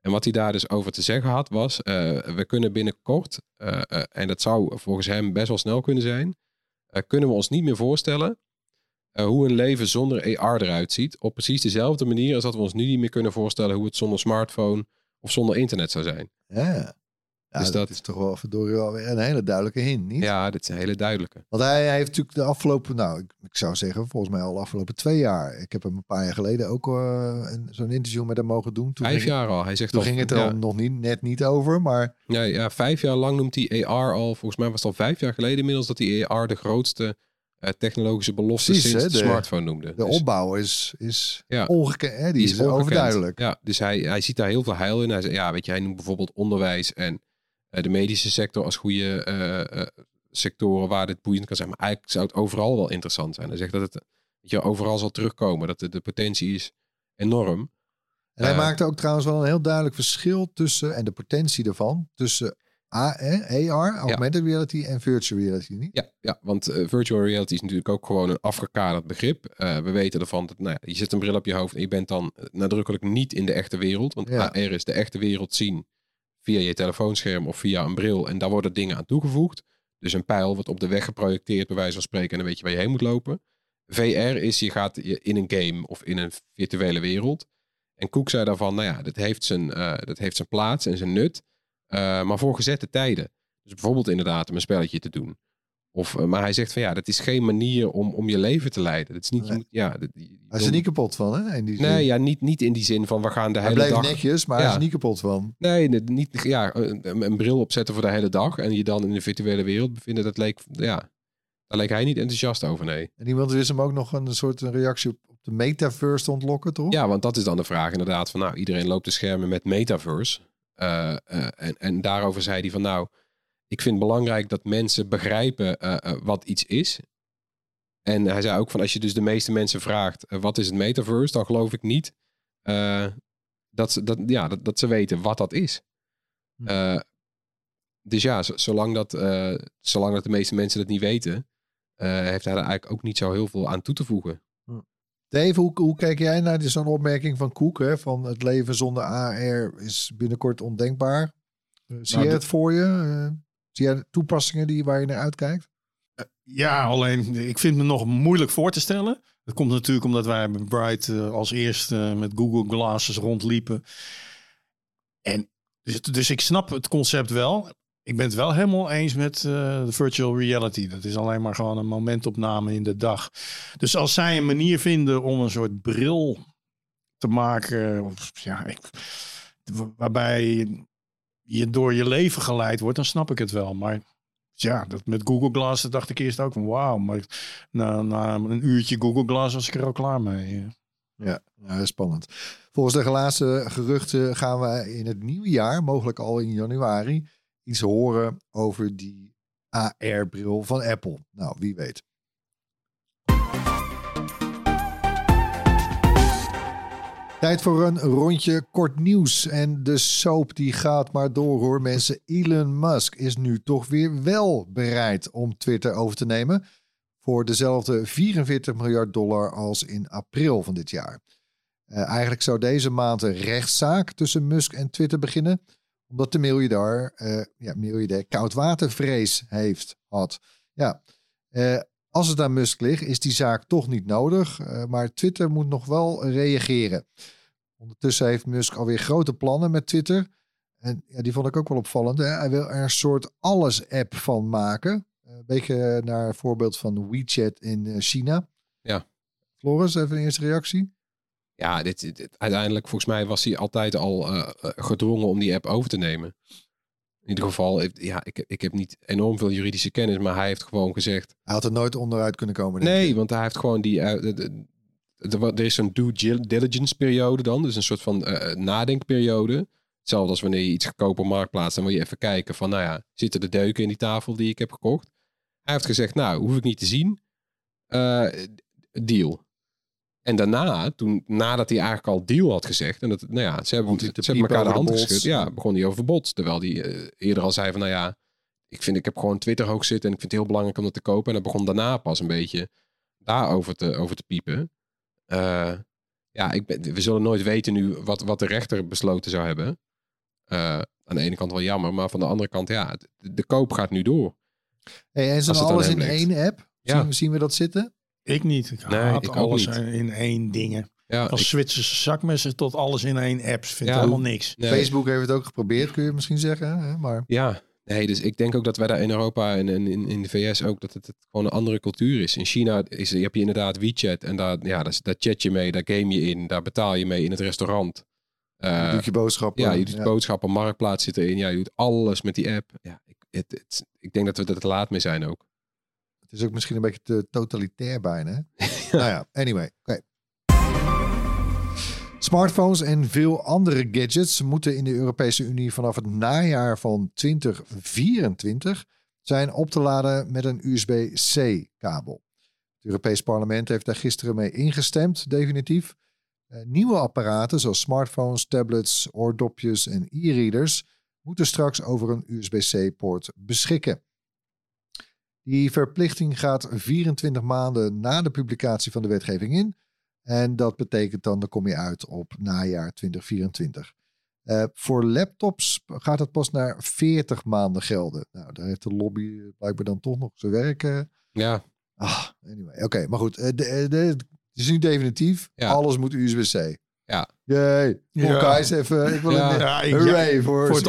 En wat hij daar dus over te zeggen had was, we kunnen binnenkort, en dat zou volgens hem best wel snel kunnen zijn, kunnen we ons niet meer voorstellen hoe een leven zonder AR eruit ziet. Op precies dezelfde manier als dat we ons nu niet meer kunnen voorstellen hoe het zonder smartphone of zonder internet zou zijn. Ja. Ja, dus dat is toch wel verdorie wel weer een hele duidelijke hint, niet? Ja, dit is een hele duidelijke. Want hij heeft natuurlijk de afgelopen, ik zou zeggen volgens mij al de afgelopen 2 jaar. Ik heb hem een paar jaar geleden ook zo'n interview met hem mogen doen. 5 jaar al. Hij zegt ging het er nog niet over, maar... Ja, 5 jaar lang noemt hij AR al. Volgens mij was het al 5 jaar geleden inmiddels dat hij AR de grootste technologische belofte sinds de smartphone noemde. De opbouw is ongekend. Hè? Die is overduidelijk. Ja, dus hij ziet daar heel veel heil in. Hij zegt, hij noemt bijvoorbeeld onderwijs en de medische sector als goede sectoren waar dit boeiend kan zijn. Maar eigenlijk zou het overal wel interessant zijn. Hij zegt dat het overal zal terugkomen. Dat de potentie is enorm. En hij maakte ook trouwens wel een heel duidelijk verschil tussen, en de potentie daarvan, tussen AR, augmented reality en virtual reality. Niet? Ja, want virtual reality is natuurlijk ook gewoon een afgekaderd begrip. We weten ervan dat je zet een bril op je hoofd en je bent dan nadrukkelijk niet in de echte wereld. Want AR is de echte wereld zien via je telefoonscherm of via een bril. En daar worden dingen aan toegevoegd. Dus een pijl wordt op de weg geprojecteerd, bij wijze van spreken. En dan weet je waar je heen moet lopen. VR is, je gaat in een game of in een virtuele wereld. En Cook zei daarvan, dat heeft zijn plaats en zijn nut. Maar voor gezette tijden. Dus bijvoorbeeld inderdaad om een spelletje te doen. Maar hij zegt van dat is geen manier om je leven te leiden. Dat is niet, hij is er niet kapot van, hè? In die zin. Nee, niet in die zin van we gaan de hele dag... Hij blijft netjes, maar hij is niet kapot van. Nee, niet, een bril opzetten voor de hele dag en je dan in de virtuele wereld bevinden, daar leek hij niet enthousiast over, nee. En iemand wist hem ook nog een soort reactie op de metaverse te ontlokken, toch? Ja, want dat is dan de vraag inderdaad van iedereen loopt de schermen met metaverse. En daarover zei hij van ik vind het belangrijk dat mensen begrijpen wat iets is. En hij zei ook van, als je dus de meeste mensen vraagt, wat is het metaverse? Dan geloof ik niet dat ze weten wat dat is. Dus zolang dat de meeste mensen dat niet weten, heeft hij daar eigenlijk ook niet zo heel veel aan toe te voegen. Dave, hoe kijk jij naar zo'n opmerking van Cook, hè? Van het leven zonder AR is binnenkort ondenkbaar. Zie jij het voor je? Zie jij toepassingen waar je naar uitkijkt? Ja, alleen ik vind me nog moeilijk voor te stellen. Dat komt natuurlijk omdat wij bij Bright als eerste met Google Glasses rondliepen. En dus ik snap het concept wel. Ik ben het wel helemaal eens met de virtual reality. Dat is alleen maar gewoon een momentopname in de dag. Dus als zij een manier vinden om een soort bril te maken, waarbij je door je leven geleid wordt, dan snap ik het wel. Maar dat met Google Glass, dat dacht ik eerst ook van wauw. Maar na een uurtje Google Glass was ik er al klaar mee. Ja, spannend. Volgens de laatste geruchten gaan we in het nieuwe jaar, mogelijk al in januari, iets horen over die AR-bril van Apple. Nou, wie weet. Tijd voor een rondje kort nieuws. En de soap die gaat maar door, hoor mensen. Elon Musk is nu toch weer wel bereid om Twitter over te nemen. Voor dezelfde $44 miljard als in april van dit jaar. Eigenlijk zou deze maand een rechtszaak tussen Musk en Twitter beginnen. Omdat de miljardair koudwatervrees had. Ja, als het aan Musk ligt, is die zaak toch niet nodig. Maar Twitter moet nog wel reageren. Ondertussen heeft Musk alweer grote plannen met Twitter. En die vond ik ook wel opvallend. Hij wil er een soort alles-app van maken. Een beetje naar het voorbeeld van WeChat in China. Ja. Floris, even een eerste reactie. Ja, dit, uiteindelijk volgens mij was hij altijd al gedwongen om die app over te nemen. In ieder geval, ja, ik heb niet enorm veel juridische kennis, maar hij heeft gewoon gezegd... Hij had er nooit onderuit kunnen komen. Nee, want hij heeft gewoon die... Er is zo'n due diligence periode dan, dus een soort van nadenkperiode. Hetzelfde als wanneer je iets goedkoop op Marktplaats, dan wil je even kijken van, nou ja, zitten de deuken in die tafel die ik heb gekocht? Hij heeft gezegd, nou, hoef ik niet te zien. Deal. En daarna, nadat hij eigenlijk al deal had gezegd, en dat, nou ja, ze hebben elkaar de hand geschud, ja, begon hij over verbod. Terwijl hij eerder al zei van, nou ja, ik heb gewoon Twitter hoog zitten en ik vind het heel belangrijk om dat te kopen. En dat begon daarna pas een beetje daarover over te piepen. We zullen nooit weten nu wat de rechter besloten zou hebben. Aan de ene kant wel jammer, maar van de andere kant, ja, de koop gaat nu door. Hey, en zijn alles in één app? Ja. Zien we dat zitten? Ik niet. Ik haat alles in één dingen. Ja, als Zwitserse zakmessen tot alles in één apps. Vindt helemaal niks. Nee. Facebook heeft het ook geprobeerd, kun je misschien zeggen. Hè? Maar... Ja, nee, dus ik denk ook dat wij daar in Europa en in de VS ook, dat het gewoon een andere cultuur is. In China heb je inderdaad WeChat en daar chat je mee, daar game je in, daar betaal je mee in het restaurant. Je doet je boodschappen. Ja, je doet boodschappen, Marktplaats zit erin. Ja, je doet alles met die app. Ja, ik denk dat we er te laat mee zijn ook. Het is ook misschien een beetje te totalitair bijna. Nou ja, anyway. Okay. Smartphones en veel andere gadgets moeten in de Europese Unie vanaf het najaar van 2024 zijn op te laden met een USB-C-kabel. Het Europees Parlement heeft daar gisteren mee ingestemd, definitief. Nieuwe apparaten zoals smartphones, tablets, oordopjes en e-readers moeten straks over een USB-C-poort beschikken. Die verplichting gaat 24 maanden na de publicatie van de wetgeving in. En dat betekent dan kom je uit op najaar 2024. Voor laptops gaat het pas naar 40 maanden gelden. Nou, daar heeft de lobby blijkbaar dan toch nog zijn werk. Ja. Anyway. Oké, maar goed. Het is nu definitief. Ja. Alles moet USB-C. Ja. Jee. Guys, even. Ik wil voor het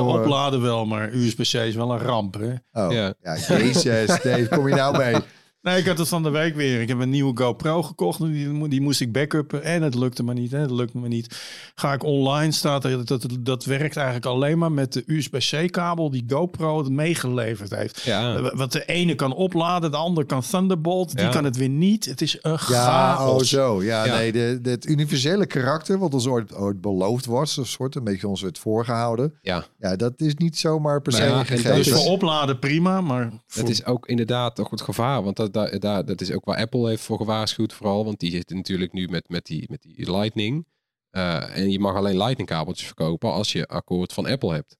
opladen wel, maar USB-C is wel een ramp, hè? Oh. Ja. Jezus, Dave, kom je nou mee? Nee, ik had het van de week weer. Ik heb een nieuwe GoPro gekocht. Die moest ik backuppen. En het lukte me niet. Ga ik online, staat er, dat werkt eigenlijk alleen maar met de USB-C-kabel die GoPro het meegeleverd heeft. Ja. Want de ene kan opladen, de ander kan Thunderbolt. Ja. Die kan het weer niet. Het is een chaos. Het universele karakter, wat ons ooit beloofd was, een beetje ons werd voorgehouden. Ja, dat is niet zomaar per se gegeven. Dus voor opladen prima, maar... Het is ook inderdaad toch het gevaar, want dat is ook waar Apple heeft voor gewaarschuwd vooral. Want die zit natuurlijk nu met die Lightning. En je mag alleen Lightning kabeltjes verkopen als je akkoord van Apple hebt.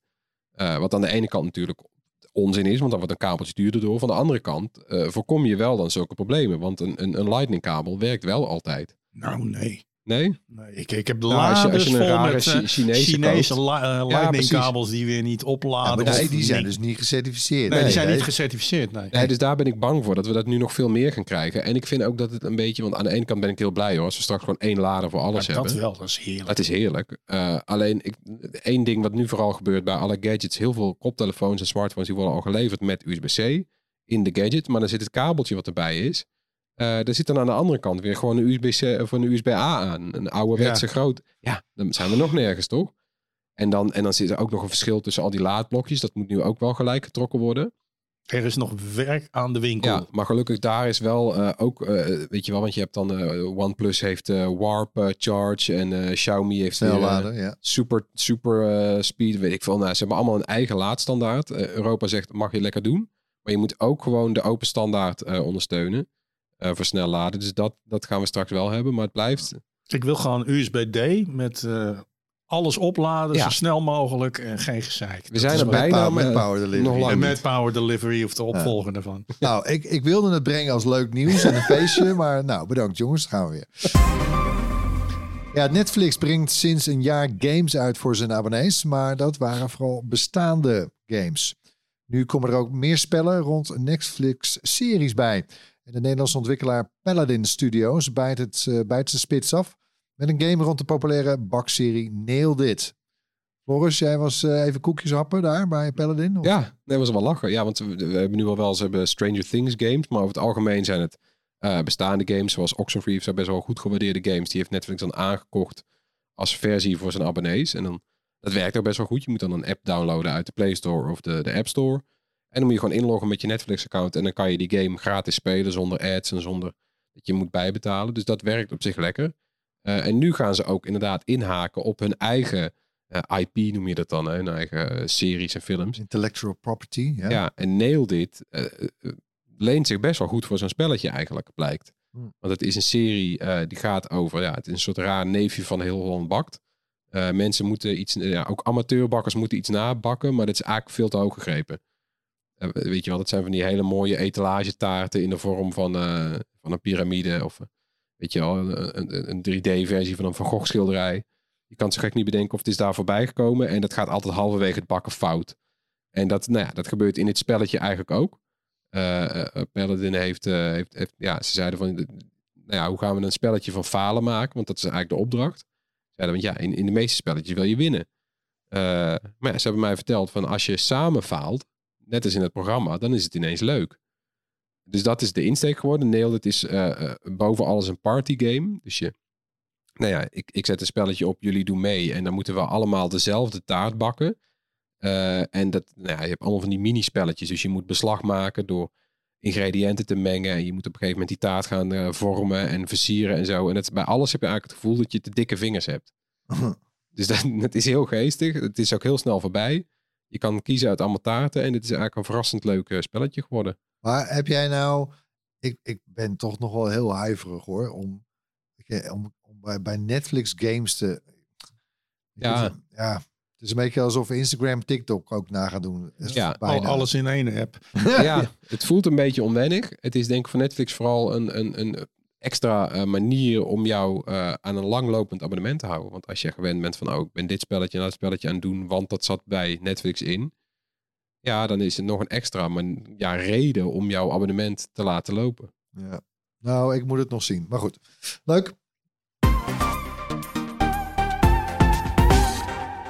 Wat aan de ene kant natuurlijk onzin is, want dan wordt een kabeltje duurder door. Van de andere kant voorkom je wel dan zulke problemen. Want een Lightning kabel werkt wel altijd. Nou, nee. Nee? Ik heb de laders vol met Chinese Lightning-kabels die weer niet opladen. Ja, die zijn dus niet gecertificeerd. Nee, die zijn niet gecertificeerd. Nee, dus daar ben ik bang voor, dat we dat nu nog veel meer gaan krijgen. En ik vind ook dat het een beetje... Want aan de ene kant ben ik heel blij hoor, als we straks gewoon één lader voor alles hebben. Dat wel, dat is heerlijk. Dat is heerlijk. Alleen, één ding wat nu vooral gebeurt bij alle gadgets... Heel veel koptelefoons en smartphones die worden al geleverd met USB-C in de gadget. Maar dan zit het kabeltje wat erbij is... Er zit dan aan de andere kant weer gewoon een USB-C of een USB-A aan. Een ouderwetse groot. Ja, dan zijn we nog nergens, toch? En dan zit er ook nog een verschil tussen al die laadblokjes. Dat moet nu ook wel gelijk getrokken worden. Er is nog werk aan de winkel. Ja, maar gelukkig daar is wel weet je wel, want je hebt dan OnePlus heeft Warp Charge en Xiaomi heeft snelladen, super speed, weet ik veel. Nou, ze hebben allemaal een eigen laadstandaard. Europa zegt, mag je lekker doen. Maar je moet ook gewoon de open standaard ondersteunen. Voor snel laden. Dus dat gaan we straks wel hebben. Maar het blijft... Ik wil gewoon USB-D met alles opladen. Ja. Zo snel mogelijk. En geen gezeik. We zijn er bijna met Power Delivery. Nog lang en met Power Delivery of de opvolger ervan. Nou, ik wilde het brengen als leuk nieuws en een feestje. Maar nou, bedankt jongens. Dan gaan we weer. Ja, Netflix brengt sinds een jaar games uit voor zijn abonnees. Maar dat waren vooral bestaande games. Nu komen er ook meer spellen rond Netflix-series bij. En de Nederlandse ontwikkelaar Paladin Studios bijt zijn spits af met een game rond de populaire bakserie Nailed It. Floris, jij was even koekjes happen daar bij Paladin? Of? Ja, dat was wel lachen. Ja, want we hebben nu wel eens Stranger Things games, maar over het algemeen zijn het bestaande games zoals Oxenfree zijn best wel goed gewaardeerde games. Die heeft Netflix dan aangekocht als versie voor zijn abonnees. En dan, dat werkt ook best wel goed. Je moet dan een app downloaden uit de Play Store of de App Store. En dan moet je gewoon inloggen met je Netflix-account. En dan kan je die game gratis spelen zonder ads en zonder dat je moet bijbetalen. Dus dat werkt op zich lekker. En nu gaan ze ook inderdaad inhaken op hun eigen IP, noem je dat dan. Hun eigen series en films. Intellectual property. Yeah. Ja, en Nailed It leent zich best wel goed voor zo'n spelletje eigenlijk, blijkt. Want het is een serie die gaat over, ja, het is een soort raar neefje van Heel Holland Bakt. Mensen moeten iets, ja, ook amateurbakkers moeten iets nabakken, maar dat is eigenlijk veel te hoog gegrepen. Weet je wel, dat zijn van die hele mooie etalagetaarten in de vorm van een piramide of weet je wel, een 3D-versie van een Van Gogh schilderij. Je kan zo gek niet bedenken of het is daar voorbij gekomen en dat gaat altijd halverwege het bakken fout. En dat, nou ja, dat gebeurt in dit spelletje eigenlijk ook. Paladin heeft, ja, ze zeiden van, nou ja, hoe gaan we een spelletje van falen maken? Want dat is eigenlijk de opdracht. Zeiden van, ja, in de meeste spelletjes wil je winnen. Maar ja, ze hebben mij verteld van, als je samen faalt, net als in het programma, dan is het ineens leuk. Dus dat is de insteek geworden. Nailed It is boven alles een partygame. Dus je, nou ja, ik zet een spelletje op, jullie doen mee. En dan moeten we allemaal dezelfde taart bakken. En dat, nou ja, je hebt allemaal van die mini-spelletjes. Dus je moet beslag maken door ingrediënten te mengen. En je moet op een gegeven moment die taart gaan vormen en versieren en zo. En dat, bij alles heb je eigenlijk het gevoel dat je te dikke vingers hebt. Dus dat is heel geestig. Het is ook heel snel voorbij. Je kan kiezen uit allemaal taarten. En dit is eigenlijk een verrassend leuk spelletje geworden. Maar heb jij nou... Ik ben toch nog wel heel huiverig hoor. Om bij Netflix games te... Ja... Het is een beetje alsof Instagram, TikTok ook na gaan doen. Ja, bijna. Alles in één app. Ja, het voelt een beetje onwennig. Het is denk ik voor Netflix vooral een extra manier om jou aan een langlopend abonnement te houden. Want als je gewend bent van, oh, ik ben dit spelletje en dat spelletje aan het doen, want dat zat bij Netflix in. Ja, dan is het nog een extra reden om jouw abonnement te laten lopen. Ja. Nou, ik moet het nog zien. Maar goed, leuk.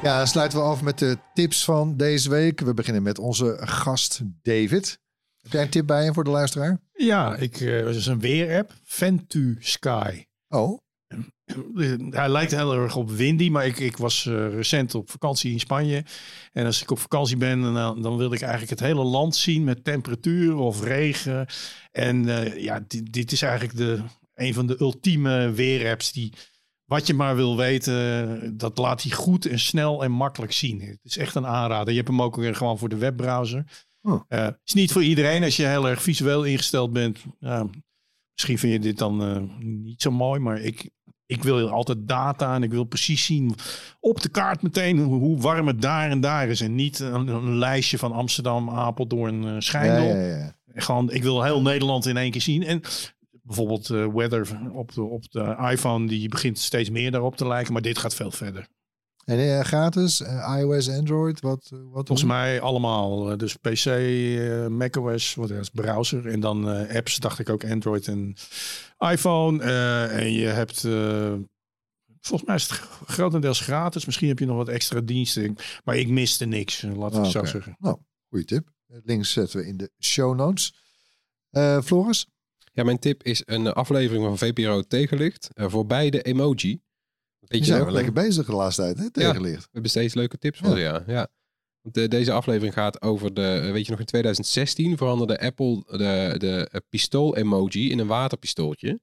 Ja, dan sluiten we af met de tips van deze week. We beginnen met onze gast David. Heb jij een tip bij hem voor de luisteraar? Ja, het is een weerapp. Ventu Sky. Oh. Hij lijkt heel erg op Windy, maar ik was recent op vakantie in Spanje. En als ik op vakantie ben, dan wil ik eigenlijk het hele land zien met temperatuur of regen. En dit is eigenlijk een van de ultieme weerapps die... Wat je maar wil weten, dat laat hij goed en snel en makkelijk zien. Het is echt een aanrader. Je hebt hem ook weer gewoon voor de webbrowser. Het is niet voor iedereen. Als je heel erg visueel ingesteld bent. Misschien vind je dit dan niet zo mooi. Maar ik wil altijd data en ik wil precies zien op de kaart meteen hoe warm het daar en daar is. En niet een lijstje van Amsterdam, Apeldoorn, Schijndel. Ja. Gewoon, ik wil heel Nederland in één keer zien. En... Bijvoorbeeld weather op de iPhone, die begint steeds meer daarop te lijken. Maar dit gaat veel verder. En gratis? iOS, Android? Wat volgens mij allemaal. Dus PC, macOS, wat is browser. En dan apps, dacht ik ook Android en iPhone. En je hebt... Volgens mij is het grotendeels gratis. Misschien heb je nog wat extra diensten. Maar ik miste niks, laten we zo zeggen. Nou, goede tip. Links zetten we in de show notes. Floris? Ja, mijn tip is een aflevering van VPRO Tegenlicht voor beide emoji. Je zijn ook lekker bezig de laatste tijd, hè? Tegenlicht. Ja, we hebben steeds leuke tips voor ja. Want deze aflevering gaat over weet je nog, in 2016 veranderde Apple de pistool-emoji in een waterpistooltje.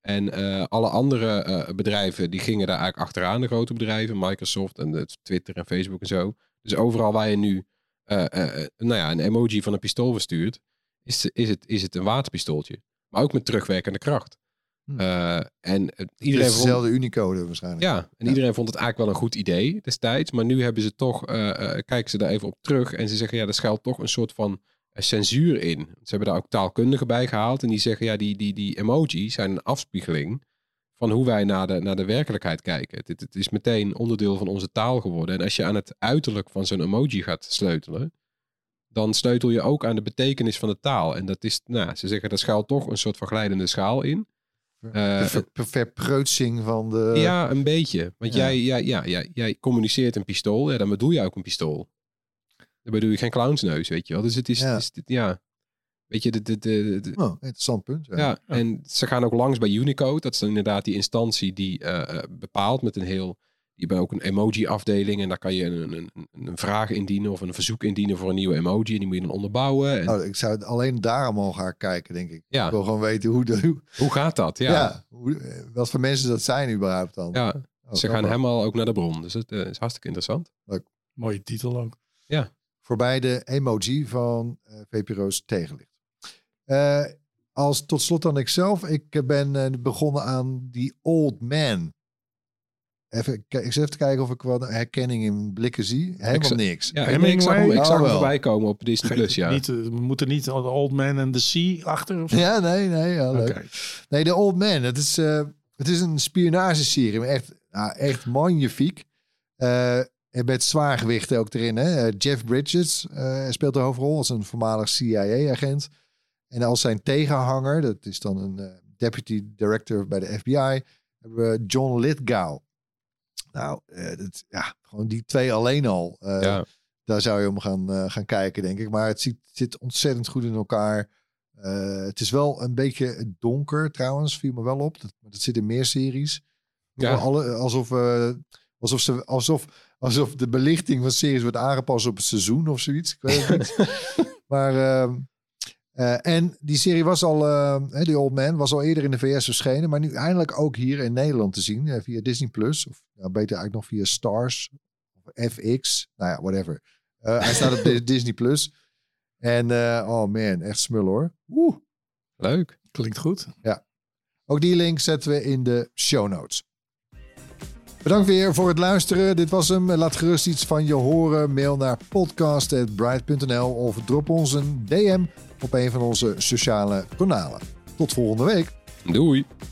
En alle andere bedrijven, die gingen daar eigenlijk achteraan, de grote bedrijven. Microsoft en Twitter en Facebook en zo. Dus overal waar je nu een emoji van een pistool verstuurt, is het een waterpistooltje. Maar ook met terugwerkende kracht. Iedereen vond dezelfde unicode waarschijnlijk. Ja, en iedereen vond het eigenlijk wel een goed idee destijds. Maar nu hebben ze toch, kijken ze daar even op terug. En ze zeggen, ja, er schuilt toch een soort van censuur in. Ze hebben daar ook taalkundigen bij gehaald. En die zeggen, ja, die emojis zijn een afspiegeling van hoe wij naar de werkelijkheid kijken. Het is meteen onderdeel van onze taal geworden. En als je aan het uiterlijk van zo'n emoji gaat sleutelen, dan sleutel je ook aan de betekenis van de taal. En dat is, ze zeggen, daar schuilt toch een soort van glijdende schaal in. De verpreutsing van de... Ja, een beetje. Want jij communiceert een pistool, dan bedoel je ook een pistool. Dan bedoel je geen clownsneus, weet je wel. Dus het is Weet je, interessant punt. Ja. Ja, en ze gaan ook langs bij Unicode. Dat is dan inderdaad die instantie die bepaalt met een heel... Je hebt ook een emoji-afdeling en daar kan je een vraag indienen of een verzoek indienen voor een nieuwe emoji. En die moet je dan onderbouwen. En... Nou, ik zou alleen daarom al gaan kijken, denk ik. Ja. Ik wil gewoon weten hoe gaat dat? Ja. Ja, wat voor mensen dat zijn überhaupt dan. Ja. Oh, ze gaan helemaal ook naar de bron. Dus het is hartstikke interessant. Leuk. Mooie titel ook. Ja. Voorbij de emoji van VPRO's tegenlicht. Als tot slot dan ikzelf. Ik ben begonnen aan die Old Man. Ik zit even te kijken of ik wat herkenning in blikken zie. Helemaal niks. Ja, ik zag hem voorbij komen op Disney Plus. Ja. We moeten niet de Old Man en de Sea achter? Of? Ja, nee. Ja, leuk. Okay. Nee, de Old Man. Het is een spionageserie. Maar echt magnifiek. Met zwaargewichten ook erin. Hè? Jeff Bridges speelt de hoofdrol als een voormalig CIA-agent. En als zijn tegenhanger, dat is dan een deputy director bij de FBI, hebben we John Lithgow. Nou, gewoon die twee alleen al. Daar zou je om gaan kijken, denk ik. Maar het zit ontzettend goed in elkaar. Het is wel een beetje donker, trouwens. Viel me wel op. Dat zit in meer series. Ja. Alsof de belichting van series wordt aangepast op het seizoen of zoiets. Ik weet het niet. Maar... en die serie was al, The Old Man, was al eerder in de VS verschenen. Maar nu eindelijk ook hier in Nederland te zien. Via Disney Plus. Of beter eigenlijk nog via Stars. Of FX. Nou ja, whatever. Hij staat op Disney Plus. En echt smul hoor. Oeh. Leuk. Klinkt goed. Ja. Ook die link zetten we in de show notes. Bedankt weer voor het luisteren. Dit was hem. Laat gerust iets van je horen. Mail naar podcast@bright.nl of drop ons een DM op een van onze sociale kanalen. Tot volgende week. Doei.